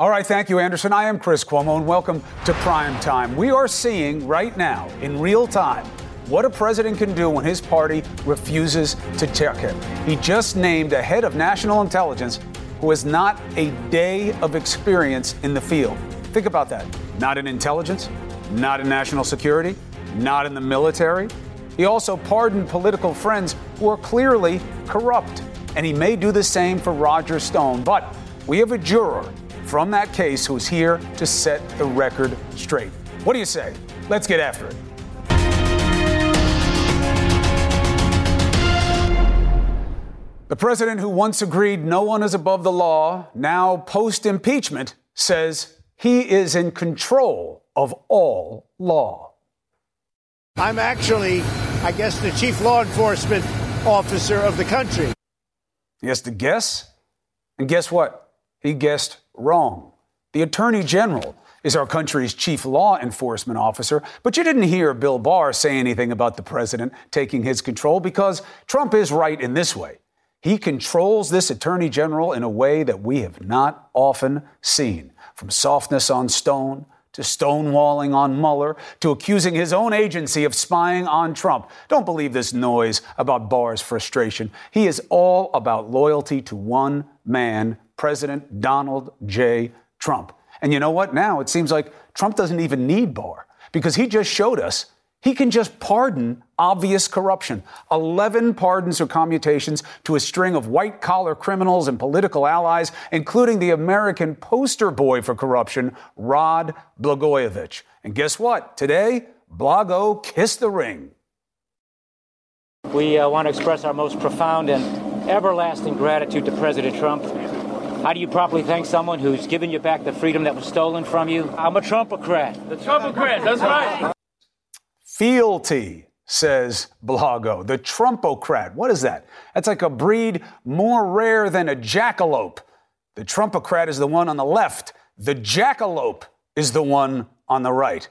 All right, thank you, Anderson. I am Chris Cuomo, and welcome to Primetime. We are seeing right now, in real time, what a president can do when his party refuses to check him. He just named a head of national intelligence who has not a day of experience in the field. Think about that. Not in intelligence, not in national security, not in the military. He also pardoned political friends who are clearly corrupt, and he may do the same for Roger Stone. But we have a juror from that case who's here to set the record straight. What do you say? Let's get after it. The president who once agreed no one is above the law, now post-impeachment, says he is in control of all law. I'm actually, I guess, the chief law enforcement officer of the country. He has to guess, and guess what? He guessed wrong. The Attorney General is our country's chief law enforcement officer, but you didn't hear Bill Barr say anything about the president taking his control, because Trump is right in this way. He controls this Attorney General in a way that we have not often seen, from softness on Stone to stonewalling on Mueller to accusing his own agency of spying on Trump. Don't believe this noise about Barr's frustration. He is all about loyalty to one man, President Donald J. Trump. And you know what? Now it seems like Trump doesn't even need Barr, because he just showed us he can just pardon obvious corruption. 11 pardons or commutations to a string of white-collar criminals and political allies, including the American poster boy for corruption, Rod Blagojevich. And guess what? Today, Blago kissed the ring. We want to express our most profound and everlasting gratitude to President Trump. How do you properly thank someone who's given you back the freedom that was stolen from you? I'm a Trumpocrat. The Trumpocrat, that's right. Fealty, says Blago. The Trumpocrat. What is that? That's like a breed more rare than a jackalope. The Trumpocrat is the one on the left. The jackalope is the one on the right.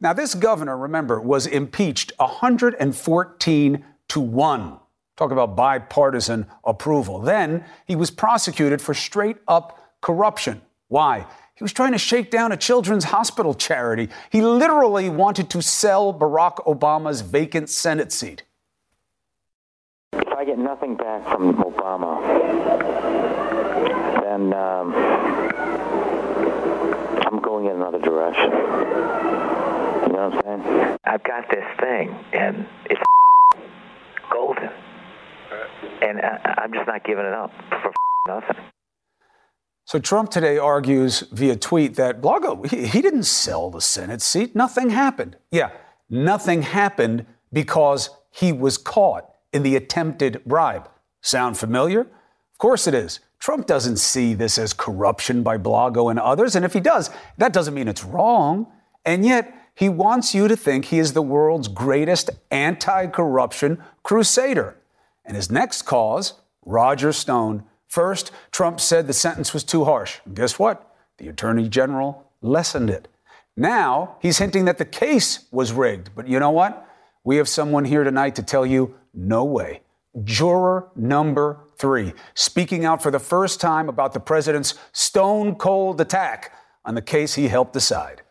Now, this governor, remember, was impeached 114-1. Talk about bipartisan approval. Then he was prosecuted for straight up corruption. Why? He was trying to shake down a children's hospital charity. He literally wanted to sell Barack Obama's vacant Senate seat. If I get nothing back from Obama, then I'm going in another direction. You know what I'm saying? I've got this thing, and it's golden. And I'm just not giving it up for nothing. So Trump today argues via tweet that Blago, he didn't sell the Senate seat. Nothing happened. Yeah, nothing happened because he was caught in the attempted bribe. Sound familiar? Of course it is. Trump doesn't see this as corruption by Blago and others. And if he does, that doesn't mean it's wrong. And yet he wants you to think he is the world's greatest anti-corruption crusader. And his next cause, Roger Stone. First, Trump said the sentence was too harsh. And guess what? The Attorney General lessened it. Now he's hinting that the case was rigged. But you know what? We have someone here tonight to tell you, no way. Juror number 3, speaking out for the first time about the president's stone cold attack on the case he helped decide.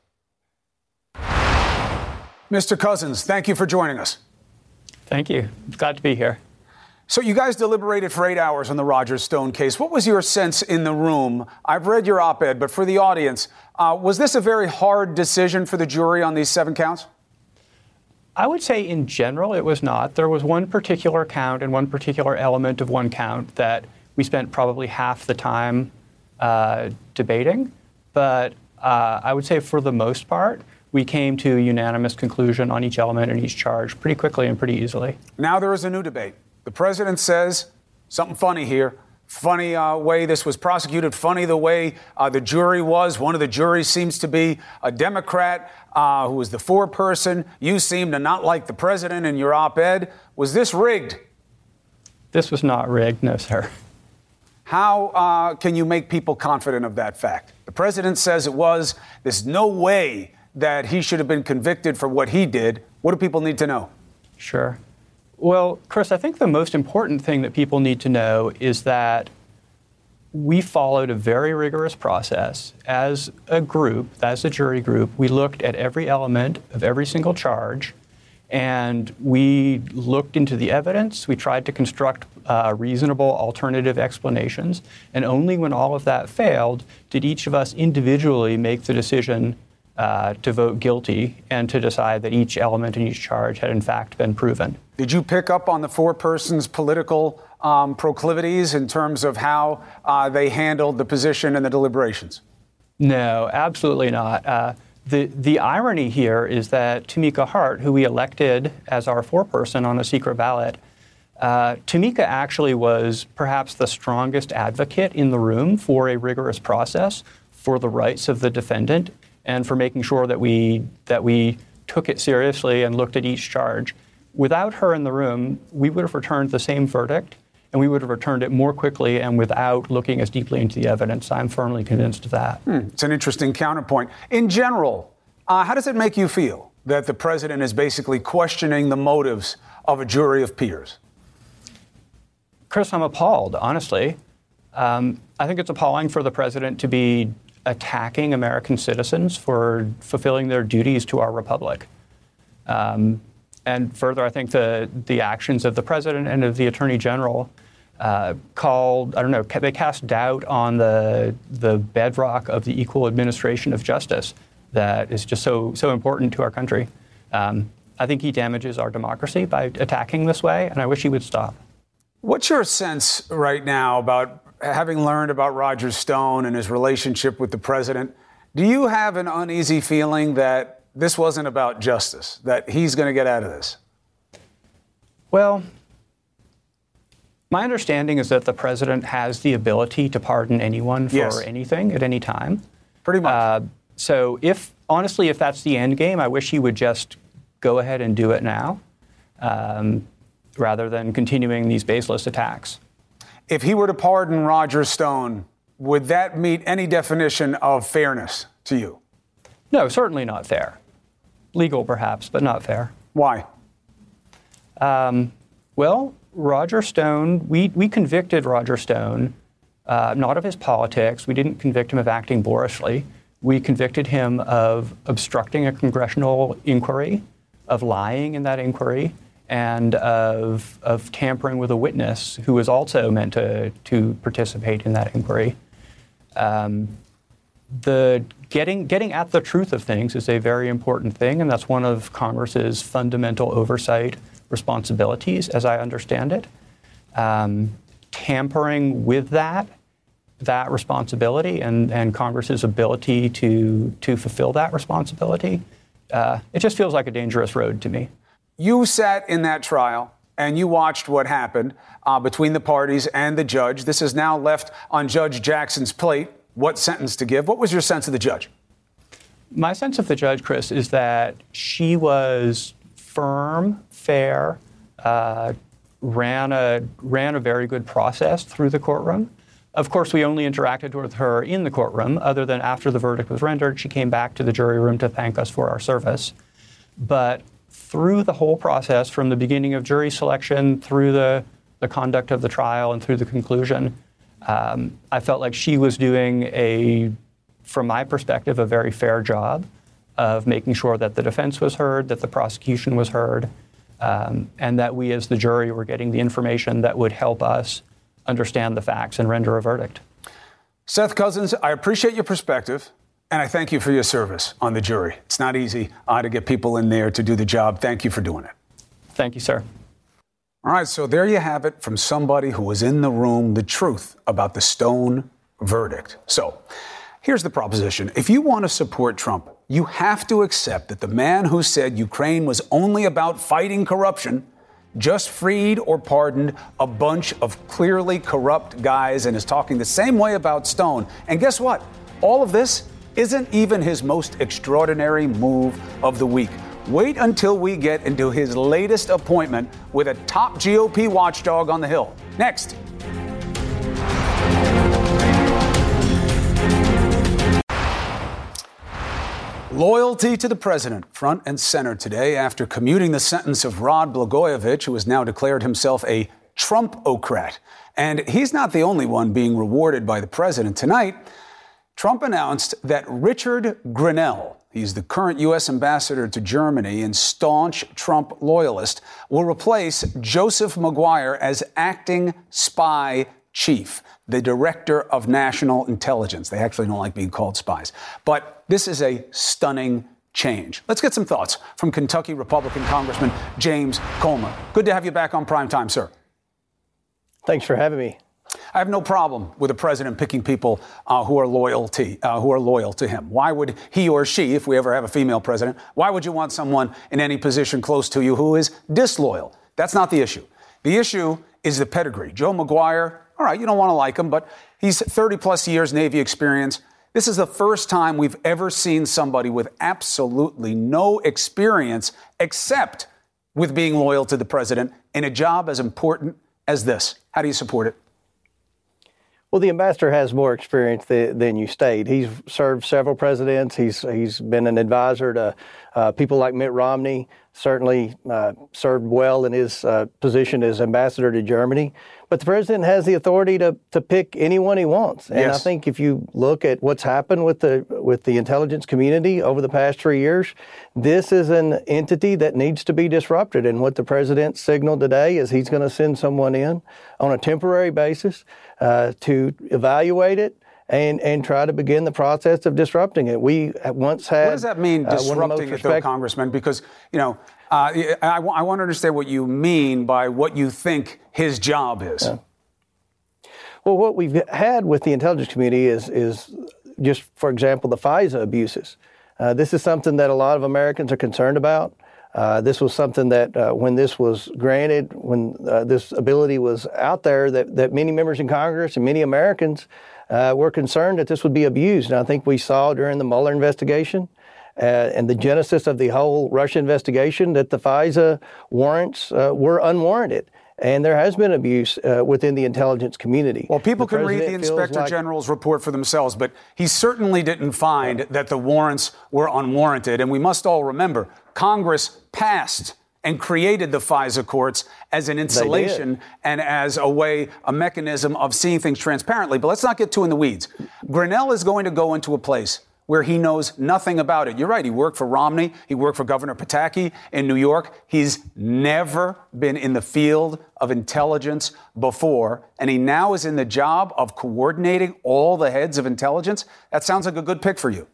Mr. Cousins, thank you for joining us. Thank you. Glad to be here. So you guys deliberated for 8 hours on the Roger Stone case. What was your sense in the room? I've read your op-ed, but for the audience, was this a very hard decision for the jury on these 7 counts? I would say in general it was not. There was one particular count and one particular element of one count that we spent probably half the time debating. But I would say for the most part, we came to a unanimous conclusion on each element and each charge pretty quickly and pretty easily. Now there is a new debate. The president says something funny here, funny way this was prosecuted, funny the way the jury was. One of the jury seems to be a Democrat who was the foreperson. You seem to not like the president in your op-ed. Was this rigged? This was not rigged, no, sir. How can you make people confident of that fact? The president says it was. There's no way that he should have been convicted for what he did. What do people need to know? Sure. Well, Chris, I think the most important thing that people need to know is that we followed a very rigorous process as a group, as a jury group. We looked at every element of every single charge, and we looked into the evidence. We tried to construct reasonable alternative explanations. And only when all of that failed did each of us individually make the decision to vote guilty and to decide that each element in each charge had in fact been proven. Did you pick up on the four-person's political proclivities in terms of how they handled the position and the deliberations? No, absolutely not. The irony here is that Tamika Hart, who we elected as our foreperson on a secret ballot, Tamika actually was perhaps the strongest advocate in the room for a rigorous process, for the rights of the defendant, and for making sure that we took it seriously and looked at each charge. Without her in the room, we would have returned the same verdict, and we would have returned it more quickly and without looking as deeply into the evidence. I'm firmly convinced of that. It's an interesting counterpoint. In general, how does it make you feel that the president is basically questioning the motives of a jury of peers? Chris, I'm appalled, honestly. I think it's appalling for the president to be attacking American citizens for fulfilling their duties to our republic. And further, I think the actions of the president and of the attorney general they cast doubt on the bedrock of the equal administration of justice that is just so important to our country. I think he damages our democracy by attacking this way, and I wish he would stop. What's your sense right now about having learned about Roger Stone and his relationship with the president? Do you have an uneasy feeling that this wasn't about justice, that he's going to get out of this? Well, my understanding is that the president has the ability to pardon anyone for anything at any time. Pretty much. So if that's the end game, I wish he would just go ahead and do it now, rather than continuing these baseless attacks. If he were to pardon Roger Stone, would that meet any definition of fairness to you? No, certainly not fair. Legal, perhaps, but not fair. Why? Well, Roger Stone, we convicted Roger Stone, not of his politics. We didn't convict him of acting boorishly. We convicted him of obstructing a congressional inquiry, of lying in that inquiry, and of tampering with a witness who was also meant to participate in that inquiry. The getting at the truth of things is a very important thing, and that's one of Congress's fundamental oversight responsibilities, as I understand it. Tampering with that responsibility and Congress's ability to fulfill that responsibility, it just feels like a dangerous road to me. You sat in that trial, and you watched what happened between the parties and the judge. This is now left on Judge Jackson's plate, what sentence to give. What was your sense of the judge? My sense of the judge, Chris, is that she was firm, fair, ran a very good process through the courtroom. Of course, we only interacted with her in the courtroom, other than after the verdict was rendered. She came back to the jury room to thank us for our service. But through the whole process, from the beginning of jury selection, through the conduct of the trial, and through the conclusion, I felt like she was doing from my perspective, a very fair job of making sure that the defense was heard, that the prosecution was heard, and that we as the jury were getting the information that would help us understand the facts and render a verdict. Seth Cousins, I appreciate your perspective, and I thank you for your service on the jury. It's not easy to get people in there to do the job. Thank you for doing it. Thank you, sir. All right, so there you have it from somebody who was in the room, the truth about the Stone verdict. So here's the proposition. If you want to support Trump, you have to accept that the man who said Ukraine was only about fighting corruption just freed or pardoned a bunch of clearly corrupt guys and is talking the same way about Stone. And guess what? All of this isn't even his most extraordinary move of the week. Wait until we get into his latest appointment with a top GOP watchdog on the Hill. Next. Loyalty to the president, front and center today after commuting the sentence of Rod Blagojevich, who has now declared himself a Trumpocrat. And he's not the only one being rewarded by the president. Tonight, Trump announced that Richard Grenell, he's the current U.S. ambassador to Germany and staunch Trump loyalist, will replace Joseph Maguire as acting spy chief, the director of national intelligence. They actually don't like being called spies. But this is a stunning change. Let's get some thoughts from Kentucky Republican Congressman James Comer. Good to have you back on Primetime, sir. Thanks for having me. I have no problem with a president picking people who are loyal to him. Why would he or she, if we ever have a female president, why would you want someone in any position close to you who is disloyal? That's not the issue. The issue is the pedigree. Joe Maguire, all right, you don't want to like him, but he's 30 plus years Navy experience. This is the first time we've ever seen somebody with absolutely no experience except with being loyal to the president in a job as important as this. How do you support it? Well, the ambassador has more experience than you state. He's served several presidents. He's been an advisor to people like Mitt Romney, certainly served well in his position as ambassador to Germany. But the president has the authority to pick anyone he wants. And yes. I think if you look at what's happened with the intelligence community over the past 3 years, this is an entity that needs to be disrupted. And what the president signaled today is he's going to send someone in on a temporary basis to evaluate it and try to begin the process of disrupting it. We once had... What does that mean, disrupting it, though, Congressman? Because, you know... I want to understand what you mean by what you think his job is. Yeah. Well, what we've had with the intelligence community is just, for example, the FISA abuses. This is something that a lot of Americans are concerned about. This was something that when this was granted, when this ability was out there, that many members in Congress and many Americans were concerned that this would be abused. And I think we saw during the Mueller investigation and the genesis of the whole Russia investigation that the FISA warrants were unwarranted. And there has been abuse within the intelligence community. Well, people can read the Inspector General's report for themselves, but he certainly didn't find that the warrants were unwarranted. And we must all remember, Congress passed and created the FISA courts as an insulation and as a mechanism of seeing things transparently. But let's not get too in the weeds. Grenell is going to go into a place where he knows nothing about it. You're right. He worked for Romney. He worked for Governor Pataki in New York. He's never been in the field of intelligence before. And he now is in the job of coordinating all the heads of intelligence. That sounds like a good pick for you.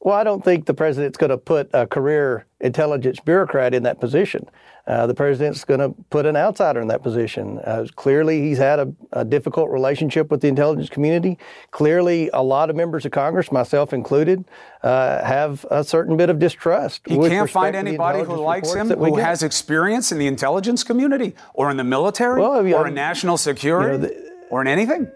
Well, I don't think the president's going to put a career intelligence bureaucrat in that position. The president's going to put an outsider in that position. Clearly, he's had a difficult relationship with the intelligence community. Clearly, a lot of members of Congress, myself included, have a certain bit of distrust. He can't find anybody who likes him who has experience in the intelligence community or in the military or in national security or in anything.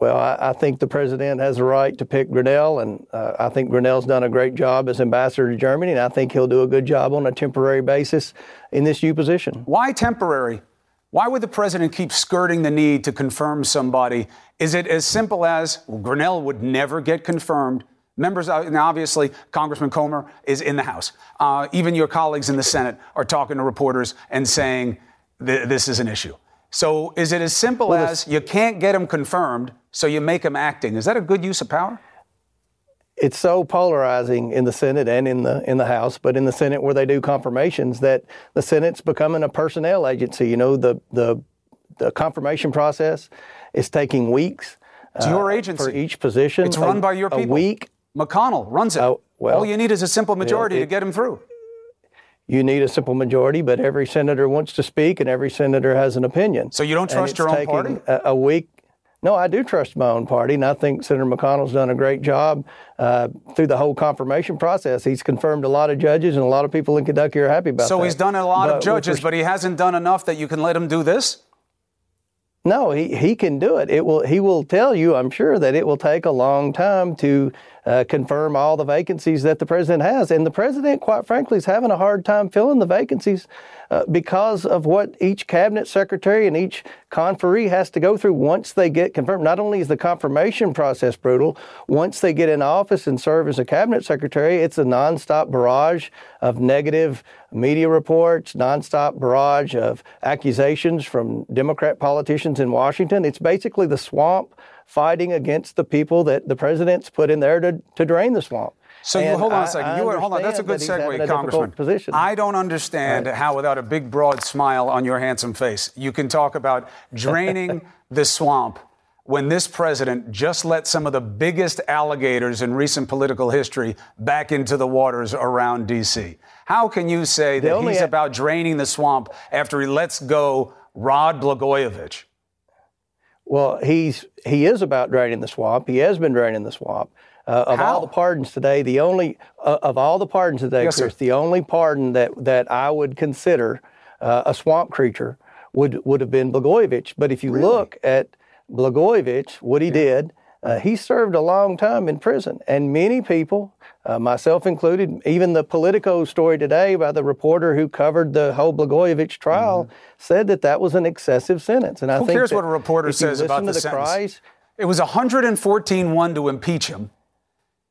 Well, I think the president has a right to pick Grenell, and I think Grenell's done a great job as ambassador to Germany, and I think he'll do a good job on a temporary basis in this new position. Why temporary? Why would the president keep skirting the need to confirm somebody? Is it as simple as Grenell would never get confirmed? Members, now obviously, Congressman Comer is in the House. Even your colleagues in the Senate are talking to reporters and saying this is an issue. So is it as simple as you can't get him confirmed, so you make him acting? Is that a good use of power? It's so polarizing in the Senate and in the House, but in the Senate where they do confirmations, that the Senate's becoming a personnel agency. You know, the confirmation process is taking weeks. It's your agency. For each position. It's run by your people. A week. McConnell runs it. All you need is a simple majority to get him through. You need a simple majority, but every senator wants to speak and every senator has an opinion. So you don't trust your own party? A week. No, I do trust my own party, and I think Senator McConnell's done a great job through the whole confirmation process. He's confirmed a lot of judges, and a lot of people in Kentucky are happy about that. So he's done a lot of judges, but he hasn't done enough that you can let him do this? No, he can do it. He will tell you, I'm sure, that it will take a long time to confirm all the vacancies that the president has. And the president, quite frankly, is having a hard time filling the vacancies because of what each cabinet secretary and each conferee has to go through once they get confirmed. Not only is the confirmation process brutal, once they get in office and serve as a cabinet secretary, it's a nonstop barrage of negative media reports, nonstop barrage of accusations from Democrat politicians in Washington. It's basically the swamp fighting against the people that the president's put in there to drain the swamp. So you, hold on a second. Hold on. That's a good segue, Congressman. I don't understand how, without a big, broad smile on your handsome face, you can talk about draining the swamp when this president just let some of the biggest alligators in recent political history back into the waters around D.C. How can you say that he's about draining the swamp after he lets go Rod Blagojevich? Well, he is about draining the swamp. He has been draining the swamp. All the pardons today, Chris, the only pardon that I would consider a swamp creature would have been Blagojevich. But if you look at Blagojevich, what he did, he served a long time in prison. And many people, myself included, even the Politico story today by the reporter who covered the whole Blagojevich trial, said that was an excessive sentence. And I think here's what a reporter says about the sentence. Cries, it was 114-1 to impeach him.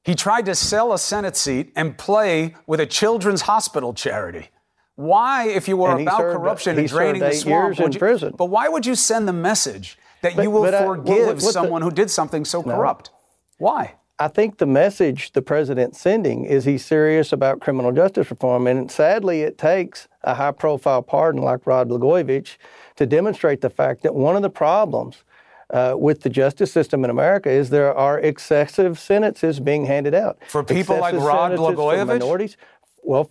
He tried to sell a Senate seat and play with a children's hospital charity. Why, if you were about corruption and draining the swamp, but why would you send the message that you will forgive someone who did something so corrupt? Why? I think the message the president's sending is he's serious about criminal justice reform. And sadly, it takes a high-profile pardon like Rod Blagojevich to demonstrate the fact that one of the problems with the justice system in America is there are excessive sentences being handed out. For people excessive like Rod Blagojevich?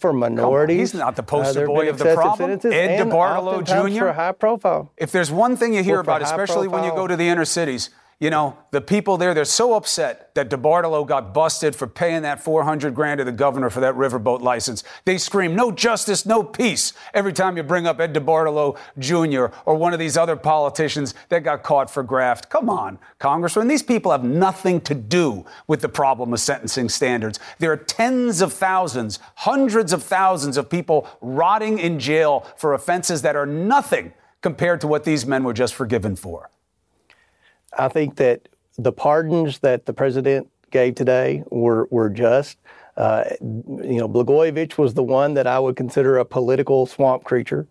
For minorities. He's not the poster boy of the problem. Ed DeBartolo Jr.? For high profile. If there's one thing you hear about, especially when you go to the inner cities, you know, the people there, they're so upset that DeBartolo got busted for paying that $400,000 to the governor for that riverboat license. They scream, no justice, no peace, every time you bring up Ed DeBartolo Jr. or one of these other politicians that got caught for graft. Come on, Congressman. These people have nothing to do with the problem of sentencing standards. There are tens of thousands, hundreds of thousands of people rotting in jail for offenses that are nothing compared to what these men were just forgiven for. I think that the pardons that the president gave today were just. Blagojevich was the one that I would consider a political swamp creature.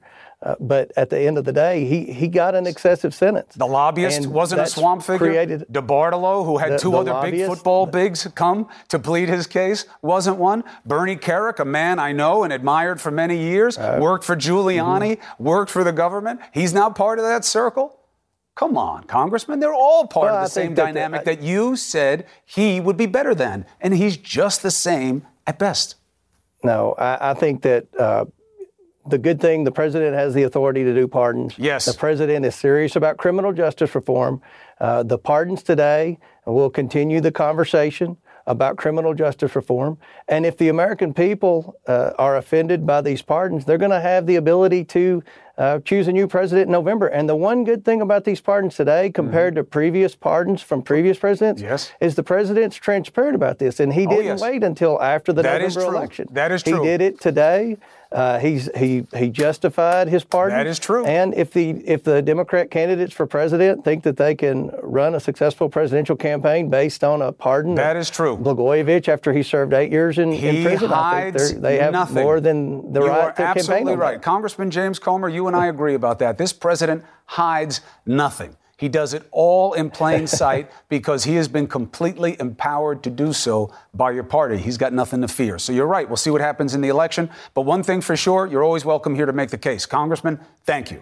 But at the end of the day, he got an excessive sentence. The lobbyist wasn't a swamp figure. DeBartolo, who had two other big football bigs come to plead his case, wasn't one. Bernie Carrick, a man I know and admired for many years, worked for Giuliani, worked for the government. He's now part of that circle. Come on, Congressman. They're all part of the same dynamic that you said he would be better than. And he's just the same at best. No, I think that the good thing, the president has the authority to do pardons. Yes. The president is serious about criminal justice reform. The pardons today will continue the conversation about criminal justice reform. And if the American people are offended by these pardons, they're going to have the ability to choose a new president in November. And the one good thing about these pardons today compared to previous pardons from previous presidents is the president's transparent about this. And he didn't wait until after the November election. That is true. He did it today. He justified his pardon. That is true. And if the Democrat candidates for president think that they can run a successful presidential campaign based on a pardon, that is true. Blagojevich, after he served 8 years in prison, I think they have nothing. More than the right to campaign. You are absolutely right, Congressman James Comer. You and I agree about that. This president hides nothing. He does it all in plain sight because he has been completely empowered to do so by your party. He's got nothing to fear. So you're right. We'll see what happens in the election. But one thing for sure, you're always welcome here to make the case. Congressman, thank you.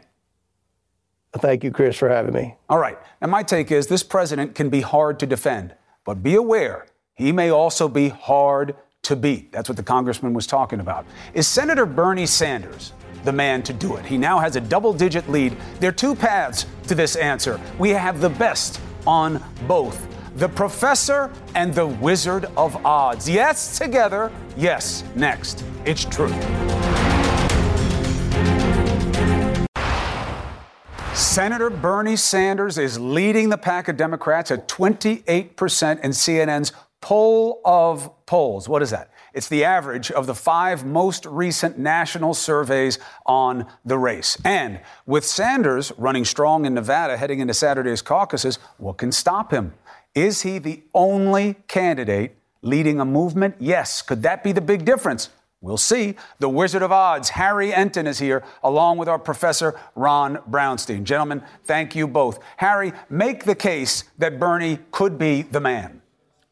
Thank you, Chris, for having me. All right. And my take is this president can be hard to defend, but be aware he may also be hard to beat. That's what the congressman was talking about. Is Senator Bernie Sanders the man to do it? He now has a double-digit lead. There are two paths to this answer. We have the best on both, the professor and the wizard of odds. Yes, together. Yes, next. It's true. Senator Bernie Sanders is leading the pack of Democrats at 28% in CNN's Poll of polls. What is that? It's the average of the five most recent national surveys on the race. And with Sanders running strong in Nevada heading into Saturday's caucuses, what can stop him? Is he the only candidate leading a movement? Yes. Could that be the big difference? We'll see. The Wizard of Odds, Harry Enten, is here, along with our professor, Ron Brownstein. Gentlemen, thank you both. Harry, make the case that Bernie could be the man.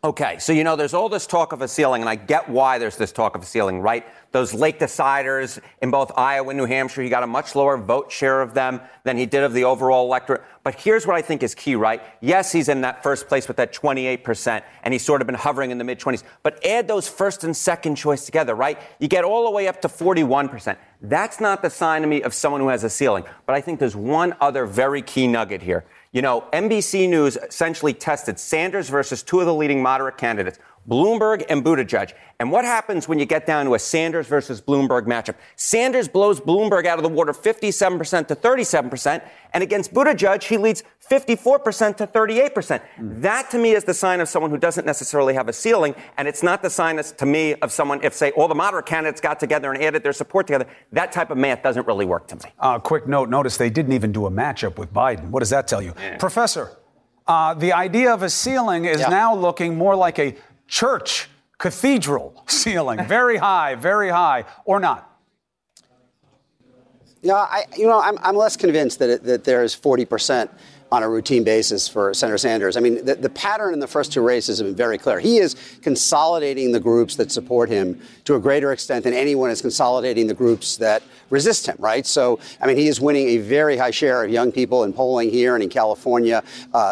Okay, so, you know, there's all this talk of a ceiling, and I get why there's this talk of a ceiling, right? Those late deciders in both Iowa and New Hampshire, he got a much lower vote share of them than he did of the overall electorate. But here's what I think is key, right? Yes, he's in that first place with that 28%, and he's sort of been hovering in the mid-20s. But add those first and second choice together, right? You get all the way up to 41%. That's not the sign to me of someone who has a ceiling. But I think there's one other very key nugget here. You know, NBC News essentially tested Sanders versus two of the leading moderate candidates, Bloomberg and Buttigieg. And what happens when you get down to a Sanders versus Bloomberg matchup? Sanders blows Bloomberg out of the water 57% to 37%. And against Buttigieg, he leads 54% to 38%. That, to me, is the sign of someone who doesn't necessarily have a ceiling. And it's not the sign, to me, of someone if, say, all the moderate candidates got together and added their support together. That type of math doesn't really work to me. Quick note. Notice they didn't even do a matchup with Biden. What does that tell you? Yeah. Professor, the idea of a ceiling is now looking more like a church, cathedral ceiling, very high, or not? No, I'm less convinced that there is 40% on a routine basis for Senator Sanders. I mean, the pattern in the first two races has been very clear. He is consolidating the groups that support him to a greater extent than anyone is consolidating the groups that resist him, right? So, I mean, he is winning a very high share of young people in polling here and in California,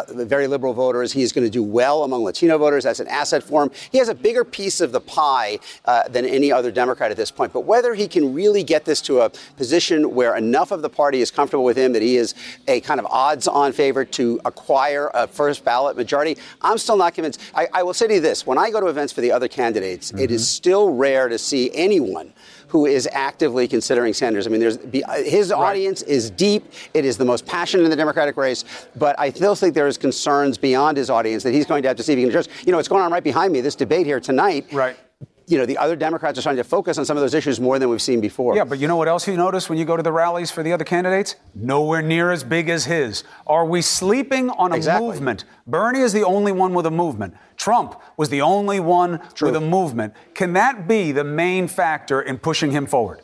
very liberal voters. He is going to do well among Latino voters. That's an asset for him. He has a bigger piece of the pie than any other Democrat at this point. But whether he can really get this to a position where enough of the party is comfortable with him that he is a kind of odds-on favorite to acquire a first ballot majority, I'm still not convinced. I will say to you this. When I go to events for the other candidates, it is still rare to see anyone who is actively considering Sanders. I mean, his audience is deep. It is the most passionate in the Democratic race. But I still think there is concerns beyond his audience that he's going to have to see if he can address. You know, it's going on right behind me, this debate here tonight. Right. You know, the other Democrats are trying to focus on some of those issues more than we've seen before. Yeah, but you know what else you notice when you go to the rallies for the other candidates? Nowhere near as big as his. Are we sleeping on a movement? Bernie is the only one with a movement. Trump was the only one with a movement. Can that be the main factor in pushing him forward?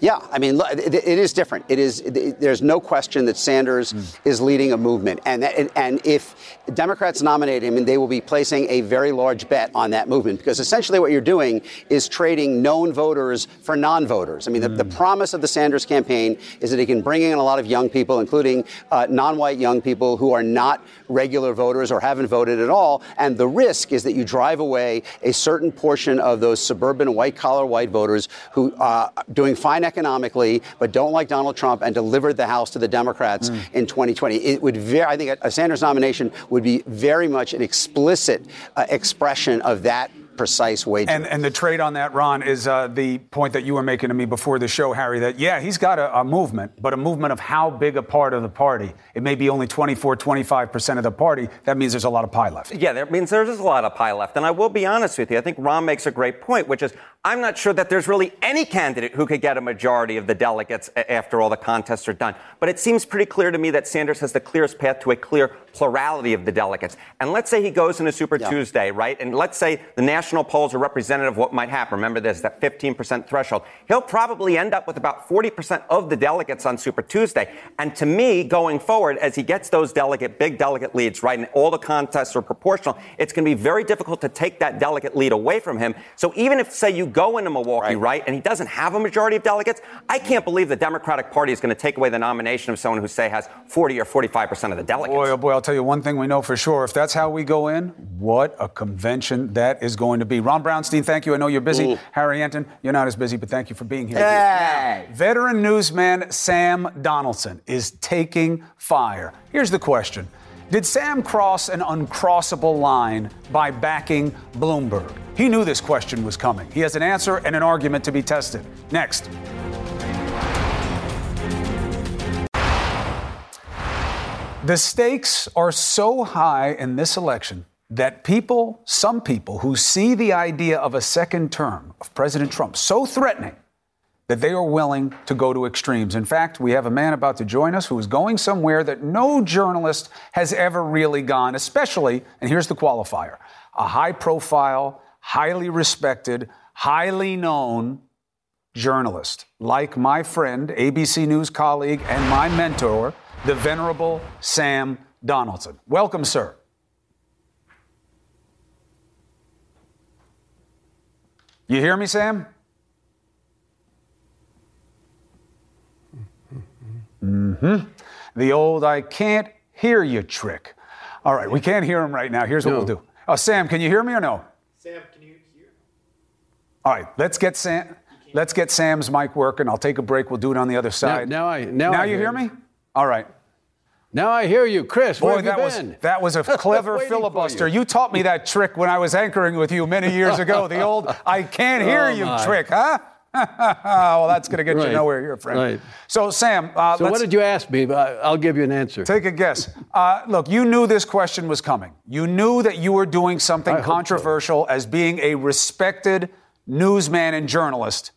Yeah, I mean, it is different. There's no question that Sanders is leading a movement. And if Democrats nominate him, they will be placing a very large bet on that movement, because essentially what you're doing is trading known voters for non-voters. I mean, the promise of the Sanders campaign is that he can bring in a lot of young people, including non-white young people who are not regular voters or haven't voted at all. And the risk is that you drive away a certain portion of those suburban white-collar white voters who are doing fine economically, but don't like Donald Trump and delivered the House to the Democrats in 2020. It would I think a Sanders nomination would be very much an explicit expression of that precise way. And the trade on that, Ron, is the point that you were making to me before the show, Harry, that, yeah, he's got a movement, but a movement of how big a part of the party. It may be only 24-25% of the party. That means there's a lot of pie left. Yeah, that means there's a lot of pie left. And I will be honest with you. I think Ron makes a great point, which is I'm not sure that there's really any candidate who could get a majority of the delegates after all the contests are done. But it seems pretty clear to me that Sanders has the clearest path to a clear plurality of the delegates. And let's say he goes into Super Tuesday, right? And let's say the national polls are representative of what might happen. Remember, there's that 15% threshold. He'll probably end up with about 40% of the delegates on Super Tuesday. And to me, going forward, as he gets those big delegate leads, right, and all the contests are proportional, it's going to be very difficult to take that delegate lead away from him. So even if, say, you go into Milwaukee, right, and he doesn't have a majority of delegates, I can't believe the Democratic Party is going to take away the nomination of someone who, say, has 40 or 45% of the delegates. Boy, oh boy, I'll tell you one thing we know for sure. If that's how we go in, what a convention that is going to be. Ron Brownstein, thank you. I know you're busy. Harry Enten, you're not as busy, but thank you for being here. Hey. Now, veteran newsman Sam Donaldson is taking fire. Here's the question. Did Sam cross an uncrossable line by backing Bloomberg? He knew this question was coming. He has an answer and an argument to be tested. Next. The stakes are so high in this election that people, some people who see the idea of a second term of President Trump so threatening that they are willing to go to extremes. In fact, we have a man about to join us who is going somewhere that no journalist has ever really gone, especially, and here's the qualifier, a high-profile, highly respected, highly known journalist, like my friend, ABC News colleague, and my mentor, the venerable Sam Donaldson. Welcome, sir. You hear me, Sam? The old I can't hear you trick. All right, we can't hear him right now. Here's what we'll do. Sam, can you hear me or no? Sam, can you hear? All right, let's get Sam's mic working. I'll take a break. We'll do it on the other side. Now you hear me? All right. Now I hear you, Chris. Boy, that was a clever filibuster. You taught me that trick when I was anchoring with you many years ago. The old I can't hear you trick, huh? Well, that's going to get you nowhere here, friend. Right. So, Sam, so what did you ask me? I'll give you an answer. Take a guess. Look, you knew this question was coming. You knew that you were doing something controversial as being a respected newsman and journalist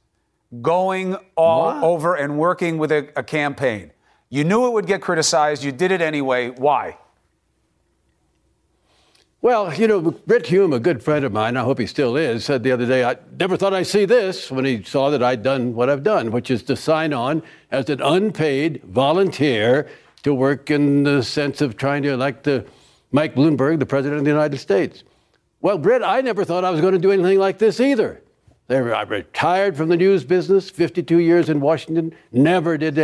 going all over and working with a campaign. You knew it would get criticized. You did it anyway. Why? Well, you know, Britt Hume, a good friend of mine, I hope he still is, said the other day, I never thought I'd see this when he saw that I'd done what I've done, which is to sign on as an unpaid volunteer to work in the sense of trying to elect Mike Bloomberg, the president of the United States. Well, Britt, I never thought I was going to do anything like this either. I retired from the news business, 52 years in Washington, never gave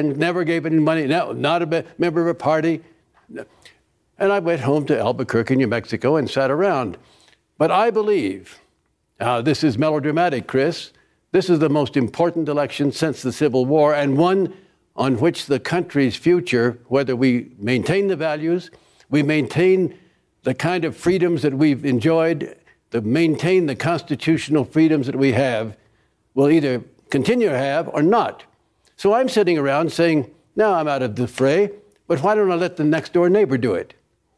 any money, not a member of a party. And I went home to Albuquerque, New Mexico, and sat around. But I believe, this is melodramatic, Chris, this is the most important election since the Civil War, and one on which the country's future, whether we maintain the values, we maintain the kind of freedoms that we've enjoyed, to maintain the constitutional freedoms that we have, will either continue to have or not. So I'm sitting around saying, now I'm out of the fray, but why don't I let the next door neighbor do it?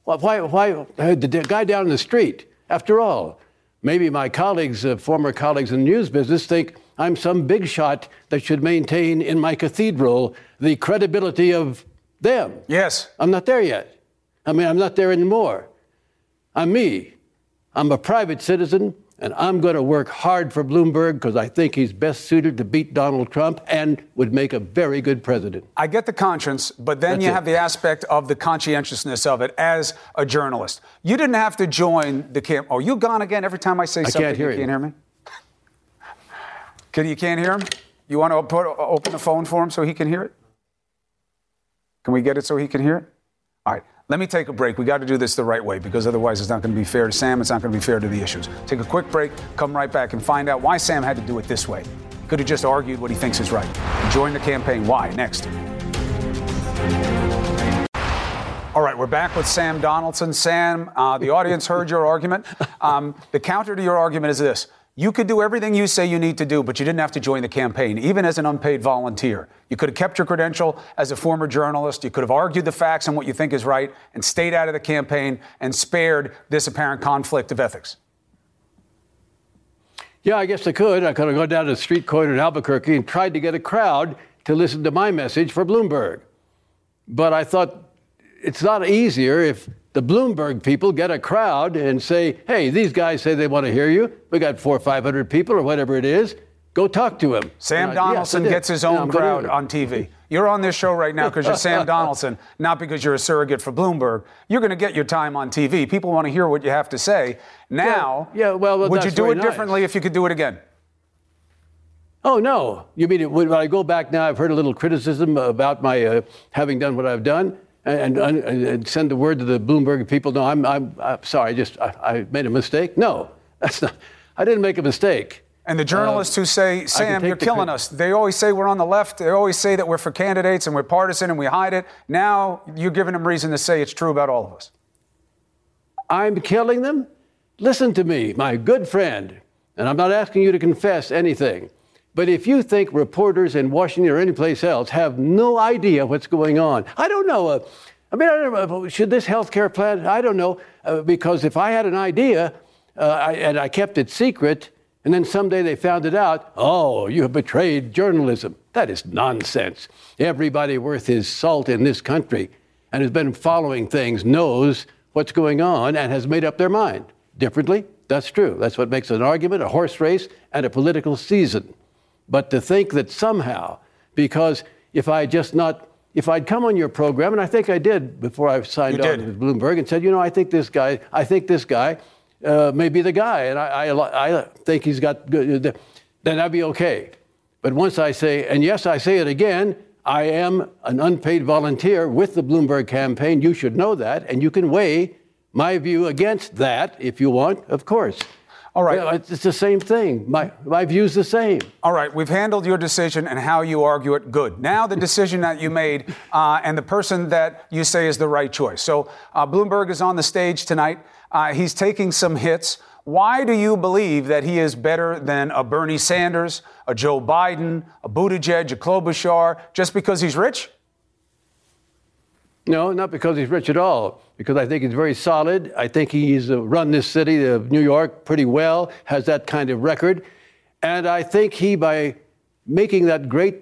Why the guy down the street? After all, maybe my colleagues, former colleagues in the news business, think I'm some big shot that should maintain in my cathedral the credibility of them. Yes. I'm not there yet. I mean, I'm not there anymore. I'm me. I'm a private citizen, and I'm going to work hard for Bloomberg because I think he's best suited to beat Donald Trump and would make a very good president. I get the conscience, but then you have the aspect of the conscientiousness of it as a journalist. You didn't have to join the camp. Oh, you gone again every time I say something. You can't hear me? You can't hear him? You want to open the phone for him so he can hear it? Can we get it so he can hear it? All right. Let me take a break. We got to do this the right way because otherwise it's not going to be fair to Sam. It's not going to be fair to the issues. Take a quick break. Come right back and find out why Sam had to do it this way. He could have just argued what he thinks is right. Join the campaign. Why? Next. All right, we're back with Sam Donaldson. Sam, the audience heard your argument. The counter to your argument is this. You could do everything you say you need to do, but you didn't have to join the campaign, even as an unpaid volunteer. You could have kept your credential as a former journalist. You could have argued the facts and what you think is right and stayed out of the campaign and spared this apparent conflict of ethics. Yeah, I guess I could. I could have gone down to the street corner in Albuquerque and tried to get a crowd to listen to my message for Bloomberg. But I thought it's not easier if the Bloomberg people get a crowd and say, hey, these guys say they want to hear you. We got 400 or 500 people or whatever it is. Go talk to him. Sam Donaldson gets his own crowd on TV. You're on this show right now because you're Sam Donaldson, not because you're a surrogate for Bloomberg. You're going to get your time on TV. People want to hear what you have to say. Now, would you do it differently if you could do it again? Oh, no. You mean when I go back now, I've heard a little criticism about my having done what I've done. And send the word to the Bloomberg people. No, I'm sorry. I made a mistake. No, that's not. I didn't make a mistake. And the journalists who say, Sam, you're killing us. They always say we're on the left. They always say that we're for candidates and we're partisan and we hide it. Now you're giving them reason to say it's true about all of us. I'm killing them. Listen to me, my good friend. And I'm not asking you to confess anything. But if you think reporters in Washington or anyplace else have no idea what's going on, I don't know. I mean, I don't know, should this health care plan? I don't know, because if I had an idea and I kept it secret, and then someday they found it out, oh, you have betrayed journalism. That is nonsense. Everybody worth his salt in this country and has been following things knows what's going on and has made up their mind. Differently, that's true. That's what makes an argument, a horse race, and a political season. But to think that somehow, because if I'd come on your program, and I think I did before I signed on with Bloomberg, and said, you know, I think this guy may be the guy, and I think he's got good, then I'd be okay. But once I say, and yes, I say it again, I am an unpaid volunteer with the Bloomberg campaign. You should know that, and you can weigh my view against that if you want, of course. All right. Yeah, it's the same thing. My view's the same. All right. We've handled your decision and how you argue it. Good. Now the decision that you made and the person that you say is the right choice. So Bloomberg is on the stage tonight. He's taking some hits. Why do you believe that he is better than a Bernie Sanders, a Joe Biden, a Buttigieg, a Klobuchar, just because he's rich? No, not because he's rich at all, because I think he's very solid. I think he's run this city of New York pretty well, has that kind of record. And I think he, by making that great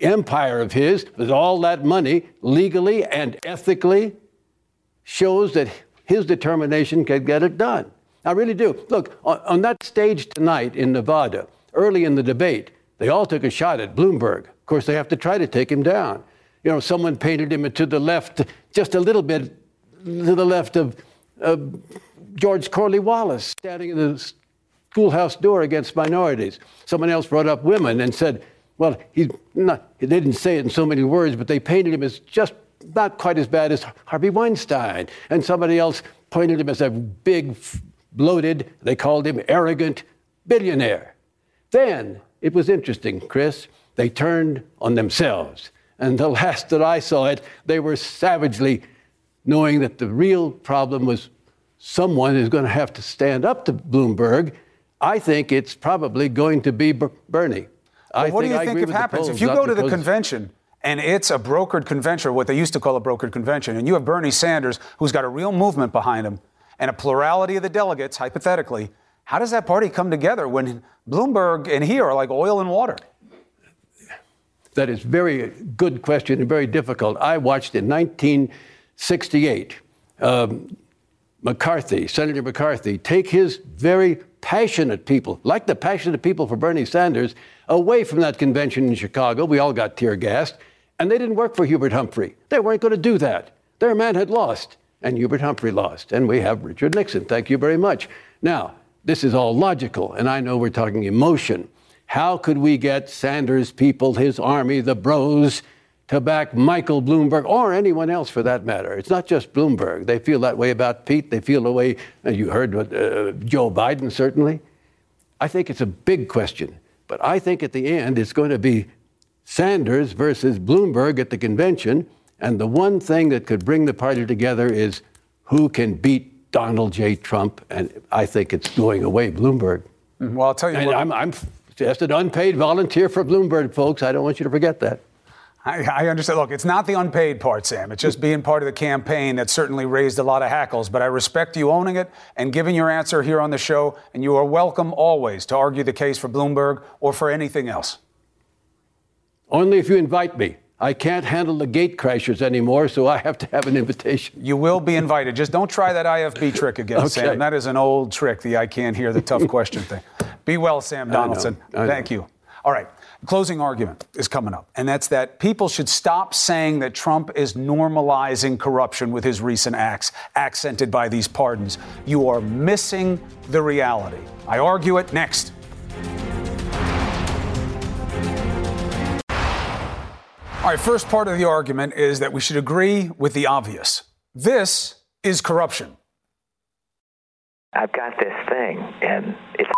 empire of his with all that money, legally and ethically, shows that his determination can get it done. I really do. Look, on that stage tonight in Nevada, early in the debate, they all took a shot at Bloomberg. Of course, they have to try to take him down. You know, someone painted him to the left, just a little bit to the left of George Corley Wallace standing in the schoolhouse door against minorities. Someone else brought up women and said, well, they didn't say it in so many words, but they painted him as just not quite as bad as Harvey Weinstein. And somebody else pointed him as a big, bloated, they called him arrogant billionaire. Then, it was interesting, Chris, they turned on themselves. And the last that I saw it, they were savagely knowing that the real problem was someone is going to have to stand up to Bloomberg. I think it's probably going to be Bernie. Well, what do you think happens? If you go to the convention, and it's a brokered convention, what they used to call a brokered convention, and you have Bernie Sanders, who's got a real movement behind him, and a plurality of the delegates, hypothetically, how does that party come together when Bloomberg and he are like oil and water? That is a very good question and very difficult. I watched in 1968 Senator McCarthy, take his very passionate people, like the passionate people for Bernie Sanders, away from that convention in Chicago. We all got tear gassed, and they didn't work for Hubert Humphrey. They weren't going to do that. Their man had lost, and Hubert Humphrey lost, and we have Richard Nixon. Thank you very much. Now, this is all logical, and I know we're talking emotion. How could we get Sanders' people, his army, the bros, to back Michael Bloomberg or anyone else for that matter? It's not just Bloomberg. They feel that way about Pete. They feel the way you heard Joe Biden, certainly. I think it's a big question. But I think at the end it's going to be Sanders versus Bloomberg at the convention. And the one thing that could bring the party together is who can beat Donald J. Trump. And I think it's going away Bloomberg. Well, I'll tell you what. I'm just an unpaid volunteer for Bloomberg, folks. I don't want you to forget that. I understand. Look, it's not the unpaid part, Sam. It's just being part of the campaign that certainly raised a lot of hackles. But I respect you owning it and giving your answer here on the show. And you are welcome always to argue the case for Bloomberg or for anything else. Only if you invite me. I can't handle the gate crashers anymore, so I have to have an invitation. You will be invited. Just don't try that IFB trick again, okay, Sam. That is an old trick, the I can't hear the tough question thing. Be well, Sam Donaldson. I know. Thank you. All right. Closing argument is coming up, and that's that people should stop saying that Trump is normalizing corruption with his recent acts, accented by these pardons. You are missing the reality. I argue it next. All right, first part of the argument is that we should agree with the obvious. This is corruption. I've got this thing, and it's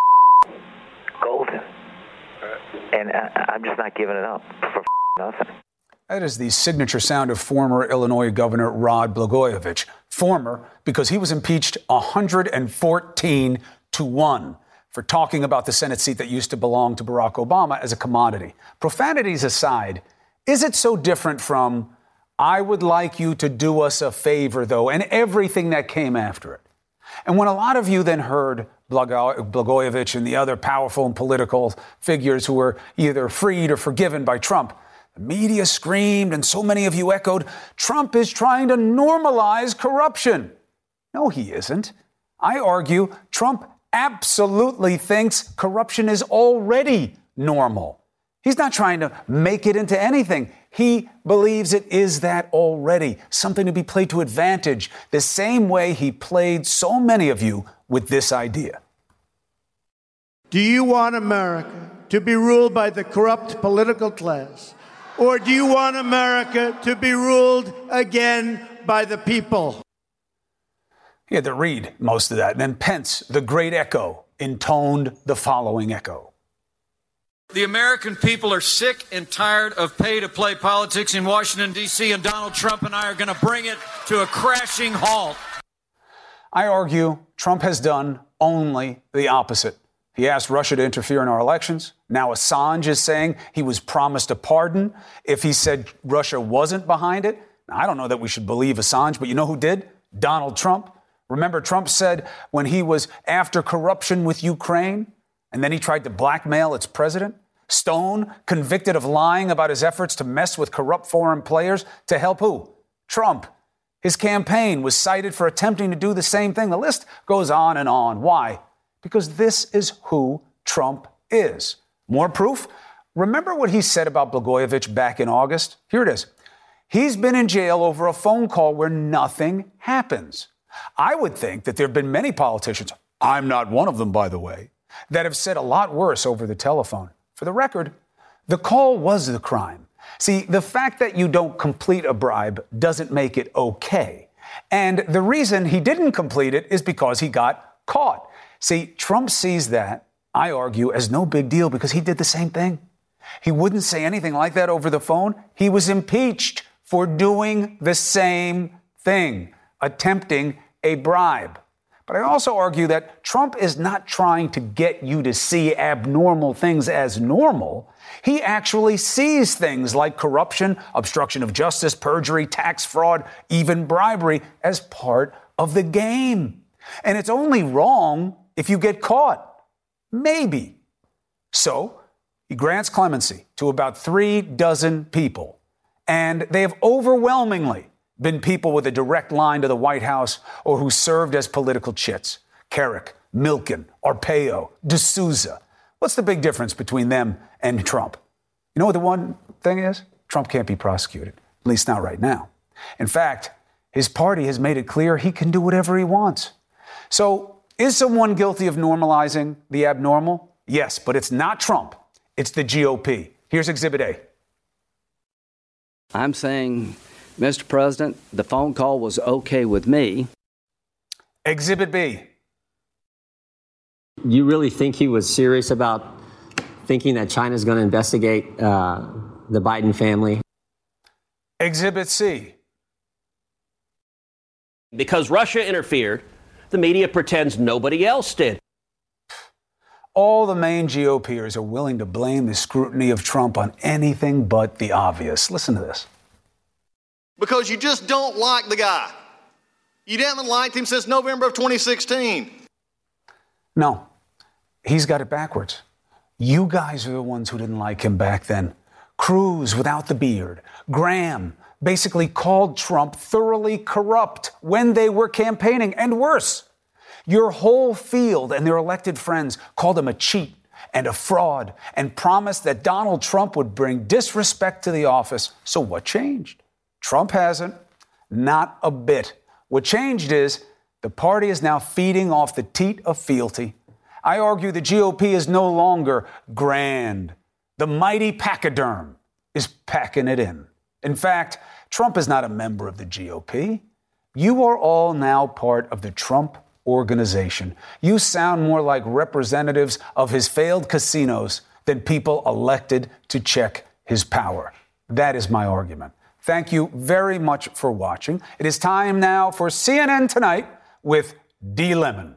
golden. And I'm just not giving it up for nothing. That is the signature sound of former Illinois Governor Rod Blagojevich. Former, because he was impeached 114-1. For talking about the Senate seat that used to belong to Barack Obama as a commodity. Profanities aside, is it so different from I would like you to do us a favor, though, and everything that came after it. And when a lot of you then heard Blagojevich and the other powerful and political figures who were either freed or forgiven by Trump, the media screamed and so many of you echoed, Trump is trying to normalize corruption. No, he isn't. I argue Trump absolutely thinks corruption is already normal. He's not trying to make it into anything. He believes it is that already, something to be played to advantage, the same way he played so many of you with this idea. Do you want America to be ruled by the corrupt political class, or do you want America to be ruled again by the people? He had to read most of that. And then Pence, the great echo, intoned the following echo. The American people are sick and tired of pay-to-play politics in Washington, D.C., and Donald Trump and I are going to bring it to a crashing halt. I argue Trump has done only the opposite. He asked Russia to interfere in our elections. Now Assange is saying he was promised a pardon if he said Russia wasn't behind it. Now, I don't know that we should believe Assange, but you know who did? Donald Trump. Remember, Trump said when he was after corruption with Ukraine, and then he tried to blackmail its president. Stone, convicted of lying about his efforts to mess with corrupt foreign players to help who? Trump. His campaign was cited for attempting to do the same thing. The list goes on and on. Why? Because this is who Trump is. More proof? Remember what he said about Blagojevich back in August? Here it is. He's been in jail over a phone call where nothing happens. I would think that there have been many politicians, I'm not one of them, by the way, that have said a lot worse over the telephone. For the record, the call was the crime. See, the fact that you don't complete a bribe doesn't make it okay. And the reason he didn't complete it is because he got caught. See, Trump sees that, I argue, as no big deal because he did the same thing. He wouldn't say anything like that over the phone. He was impeached for doing the same thing, attempting a bribe. But I also argue that Trump is not trying to get you to see abnormal things as normal. He actually sees things like corruption, obstruction of justice, perjury, tax fraud, even bribery as part of the game. And it's only wrong if you get caught. Maybe. So he grants clemency to about 36 people, and they have overwhelmingly been people with a direct line to the White House or who served as political chits. Carrick, Milken, Arpaio, D'Souza. What's the big difference between them and Trump? You know what the one thing is? Trump can't be prosecuted, at least not right now. In fact, his party has made it clear he can do whatever he wants. So is someone guilty of normalizing the abnormal? Yes, but it's not Trump. It's the GOP. Here's Exhibit A. I'm saying, Mr. President, the phone call was okay with me. Exhibit B. You really think he was serious about thinking that China's going to investigate the Biden family? Exhibit C. Because Russia interfered, the media pretends nobody else did. All the main GOPers are willing to blame the scrutiny of Trump on anything but the obvious. Listen to this. Because you just don't like the guy. You haven't liked him since November of 2016. No, he's got it backwards. You guys are the ones who didn't like him back then. Cruz without the beard. Graham basically called Trump thoroughly corrupt when they were campaigning. And worse, your whole field and their elected friends called him a cheat and a fraud and promised that Donald Trump would bring disrespect to the office. So what changed? Trump hasn't. Not a bit. What changed is the party is now feeding off the teat of fealty. I argue the GOP is no longer grand. The mighty pachyderm is packing it in. In fact, Trump is not a member of the GOP. You are all now part of the Trump organization. You sound more like representatives of his failed casinos than people elected to check his power. That is my argument. Thank you very much for watching. It is time now for CNN Tonight with D. Lemon.